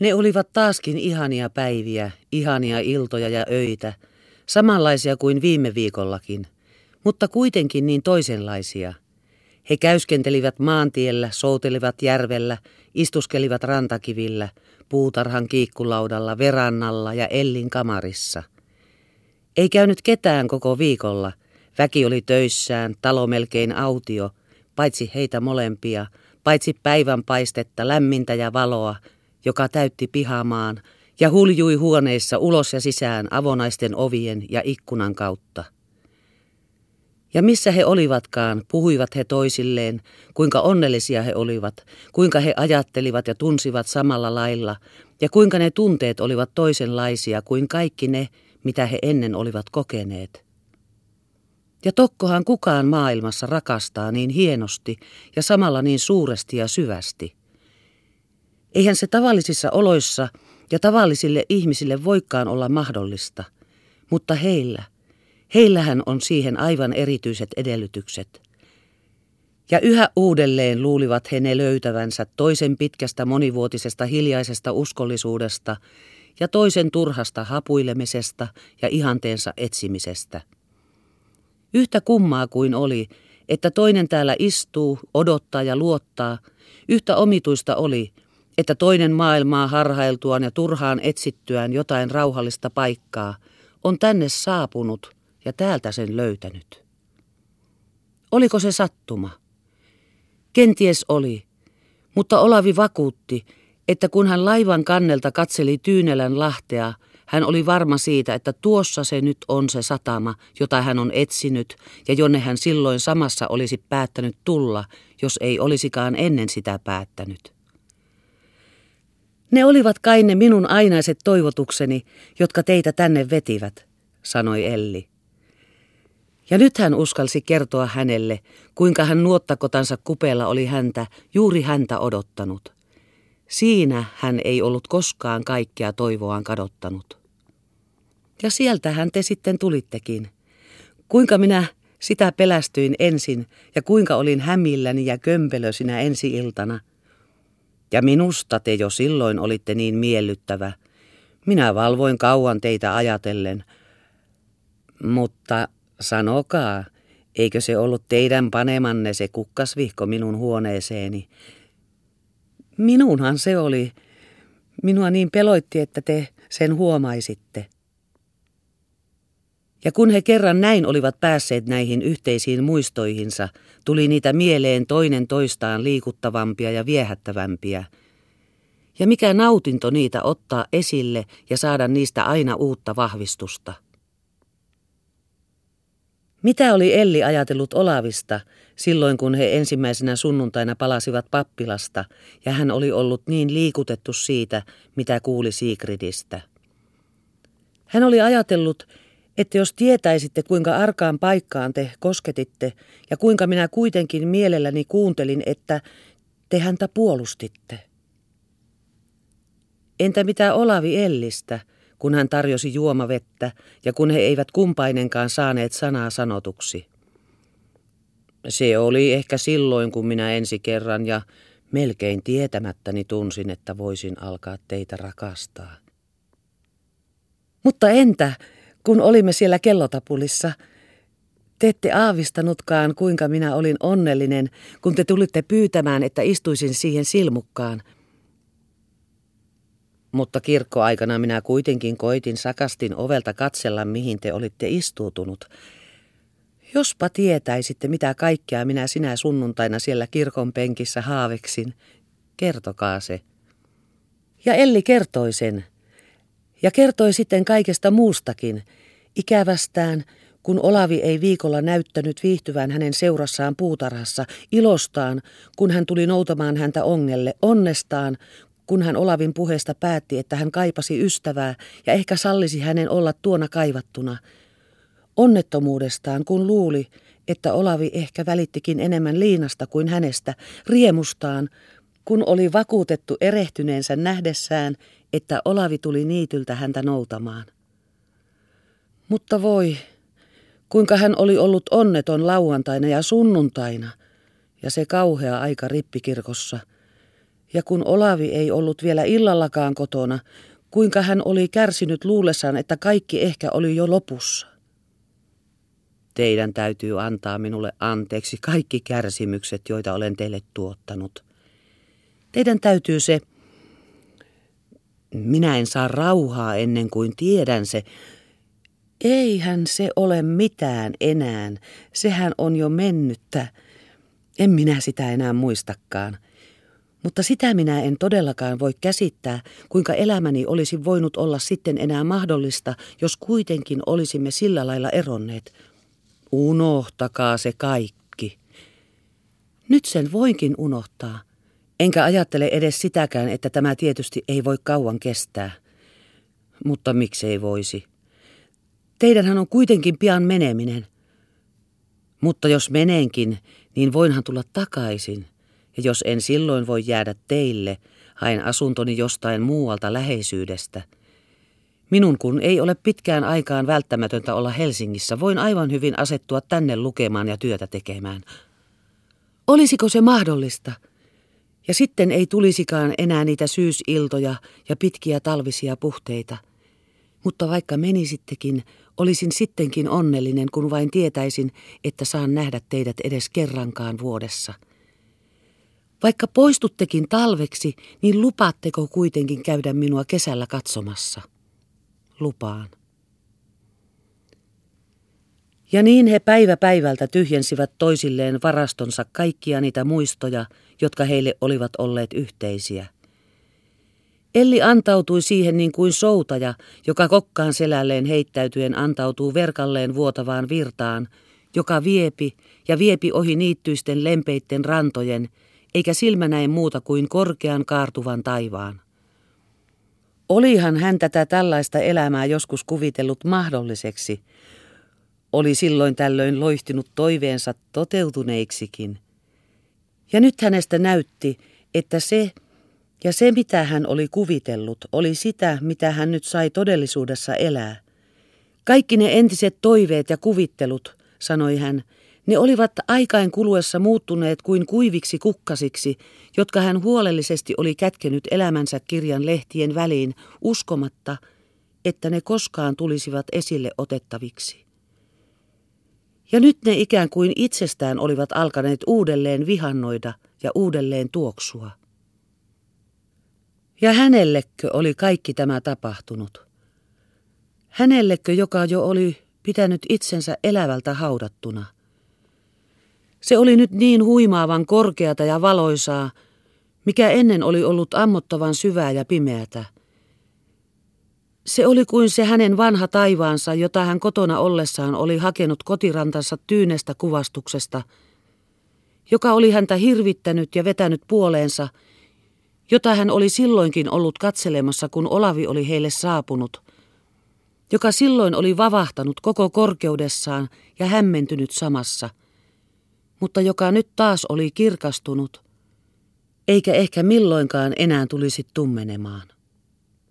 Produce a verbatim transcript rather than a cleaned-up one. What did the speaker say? Ne olivat taaskin ihania päiviä, ihania iltoja ja öitä, samanlaisia kuin viime viikollakin, mutta kuitenkin niin toisenlaisia. He käyskentelivät maantiellä, soutelivat järvellä, istuskelivat rantakivillä, puutarhan kiikkulaudalla, verannalla ja Ellin kamarissa. Ei käynyt ketään koko viikolla. Väki oli töissään, talo melkein autio, paitsi heitä molempia, paitsi päivänpaistetta, lämmintä ja valoa, joka täytti pihamaan ja huljui huoneissa ulos ja sisään avonaisten ovien ja ikkunan kautta. Ja missä he olivatkaan, puhuivat he toisilleen, kuinka onnellisia he olivat, kuinka he ajattelivat ja tunsivat samalla lailla, ja kuinka ne tunteet olivat toisenlaisia kuin kaikki ne, mitä he ennen olivat kokeneet. Ja tokkohan kukaan maailmassa rakastaa niin hienosti ja samalla niin suuresti ja syvästi. Eihän se tavallisissa oloissa ja tavallisille ihmisille voikaan olla mahdollista, mutta heillä, heillähän on siihen aivan erityiset edellytykset. Ja yhä uudelleen luulivat he ne löytävänsä toisen pitkästä monivuotisesta hiljaisesta uskollisuudesta ja toisen turhasta hapuilemisesta ja ihanteensa etsimisestä. Yhtä kummaa kuin oli, että toinen täällä istuu, odottaa ja luottaa, yhtä omituista oli, että toinen maailmaa harhailtuaan ja turhaan etsittyään jotain rauhallista paikkaa on tänne saapunut ja täältä sen löytänyt. Oliko se sattuma? Kenties oli, mutta Olavi vakuutti, että kun hän laivan kannelta katseli Tyynelän lahtea, hän oli varma siitä, että tuossa se nyt on se satama, jota hän on etsinyt ja jonne hän silloin samassa olisi päättänyt tulla, jos ei olisikaan ennen sitä päättänyt. Ne olivat kai ne minun ainaiset toivotukseni, jotka teitä tänne vetivät, sanoi Elli. Ja nyt hän uskalsi kertoa hänelle, kuinka hän nuottakotansa kupeella oli häntä, juuri häntä odottanut. Siinä hän ei ollut koskaan kaikkea toivoaan kadottanut. Ja sieltähän te sitten tulittekin. Kuinka minä sitä pelästyin ensin ja kuinka olin hämilläni ja kömpelö sinä ensi iltana. Ja minusta te jo silloin olitte niin miellyttävä. Minä valvoin kauan teitä ajatellen. Mutta sanokaa, eikö se ollut teidän panemanne se kukkasvihko minun huoneeseeni? Minunhan se oli. Minua niin peloitti, että te sen huomaisitte. Ja kun he kerran näin olivat päässeet näihin yhteisiin muistoihinsa, tuli niitä mieleen toinen toistaan liikuttavampia ja viehättävämpiä. Ja mikä nautinto niitä ottaa esille ja saada niistä aina uutta vahvistusta. Mitä oli Elli ajatellut Olavista silloin, kun he ensimmäisenä sunnuntaina palasivat pappilasta, ja hän oli ollut niin liikutettu siitä, mitä kuuli Sigridistä? Hän oli ajatellut, että jos tietäisitte, kuinka arkaan paikkaan te kosketitte, ja kuinka minä kuitenkin mielelläni kuuntelin, että te häntä puolustitte. Entä mitä Olavi Ellistä? Kun hän tarjosi juomavettä ja kun he eivät kumpainenkaan saaneet sanaa sanotuksi. Se oli ehkä silloin, kun minä ensi kerran ja melkein tietämättäni tunsin, että voisin alkaa teitä rakastaa. Mutta entä, kun olimme siellä kellotapulissa? Te ette aavistanutkaan, kuinka minä olin onnellinen, kun te tulitte pyytämään, että istuisin siihen silmukkaan. Mutta kirkkoaikana minä kuitenkin koitin sakastin ovelta katsella, mihin te olitte istuutunut. Jospa tietäisitte, mitä kaikkea minä sinä sunnuntaina siellä kirkon penkissä haaveksin. Kertokaa se. Ja Elli kertoi sen. Ja kertoi sitten kaikesta muustakin. Ikävästään, kun Olavi ei viikolla näyttänyt viihtyvän hänen seurassaan puutarhassa, ilostaan, kun hän tuli noutamaan häntä ongelle, onnestaan, kun hän Olavin puheesta päätti, että hän kaipasi ystävää ja ehkä sallisi hänen olla tuona kaivattuna. Onnettomuudestaan, kun luuli, että Olavi ehkä välittikin enemmän Liinasta kuin hänestä, riemustaan, kun oli vakuutettu erehtyneensä nähdessään, että Olavi tuli niityltä häntä noutamaan. Mutta voi, kuinka hän oli ollut onneton lauantaina ja sunnuntaina, ja se kauhea aika rippikirkossa. ja kun Olavi ei ollut vielä illallakaan kotona, kuinka hän oli kärsinyt luullessaan, että kaikki ehkä oli jo lopussa. Teidän täytyy antaa minulle anteeksi kaikki kärsimykset, joita olen teille tuottanut. Teidän täytyy se, minä en saa rauhaa ennen kuin tiedän se. Eihän se ole mitään enää, sehän on jo mennyttä. En minä sitä enää muistakaan. Mutta sitä minä en todellakaan voi käsittää, kuinka elämäni olisi voinut olla sitten enää mahdollista, jos kuitenkin olisimme sillä lailla eronneet. Unohtakaa se kaikki. Nyt sen voinkin unohtaa. Enkä ajattele edes sitäkään, että tämä tietysti ei voi kauan kestää. Mutta miksei voisi? Teidänhän on kuitenkin pian meneminen. Mutta jos menenkin, niin voinhan tulla takaisin. Ja jos en silloin voi jäädä teille, haen asuntoni jostain muualta läheisyydestä. Minun kun ei ole pitkään aikaan välttämätöntä olla Helsingissä, voin aivan hyvin asettua tänne lukemaan ja työtä tekemään. Olisiko se mahdollista? Ja sitten ei tulisikaan enää niitä syysiltoja ja pitkiä talvisia puhteita. Mutta vaikka menisittekin, olisin sittenkin onnellinen, kun vain tietäisin, että saan nähdä teidät edes kerrankaan vuodessa. Vaikka poistuttekin talveksi, niin lupaatteko kuitenkin käydä minua kesällä katsomassa? Lupaan. Ja niin he päivä päivältä tyhjensivät toisilleen varastonsa kaikkia niitä muistoja, jotka heille olivat olleet yhteisiä. Elli antautui siihen niin kuin soutaja, joka kokkaan selälleen heittäytyen antautuu verkalleen vuotavaan virtaan, joka viepi ja viepi ohi niittyisten lempeitten rantojen, eikä silmä näe muuta kuin korkean kaartuvan taivaan. Olihan hän tätä tällaista elämää joskus kuvitellut mahdolliseksi. Oli silloin tällöin loihtinut toiveensa toteutuneiksikin. Ja nyt hänestä näytti, että se ja se mitä hän oli kuvitellut, oli sitä, mitä hän nyt sai todellisuudessa elää. Kaikki ne entiset toiveet ja kuvittelut, sanoi hän, ne olivat aikain kuluessa muuttuneet kuin kuiviksi kukkasiksi, jotka hän huolellisesti oli kätkenyt elämänsä kirjan lehtien väliin, uskomatta, että ne koskaan tulisivat esille otettaviksi. Ja nyt ne ikään kuin itsestään olivat alkaneet uudelleen vihannoida ja uudelleen tuoksua. Ja hänellekö oli kaikki tämä tapahtunut? Hänellekö, joka jo oli pitänyt itsensä elävältä haudattuna? Se oli nyt niin huimaavan korkeata ja valoisaa, mikä ennen oli ollut ammottavan syvää ja pimeätä. Se oli kuin se hänen vanha taivaansa, jota hän kotona ollessaan oli hakenut kotirantansa tyynestä kuvastuksesta, joka oli häntä hirvittänyt ja vetänyt puoleensa, jota hän oli silloinkin ollut katselemassa, kun Olavi oli heille saapunut, joka silloin oli vavahtanut koko korkeudessaan ja hämmentynyt samassa, mutta joka nyt taas oli kirkastunut, eikä ehkä milloinkaan enää tulisi tummenemaan.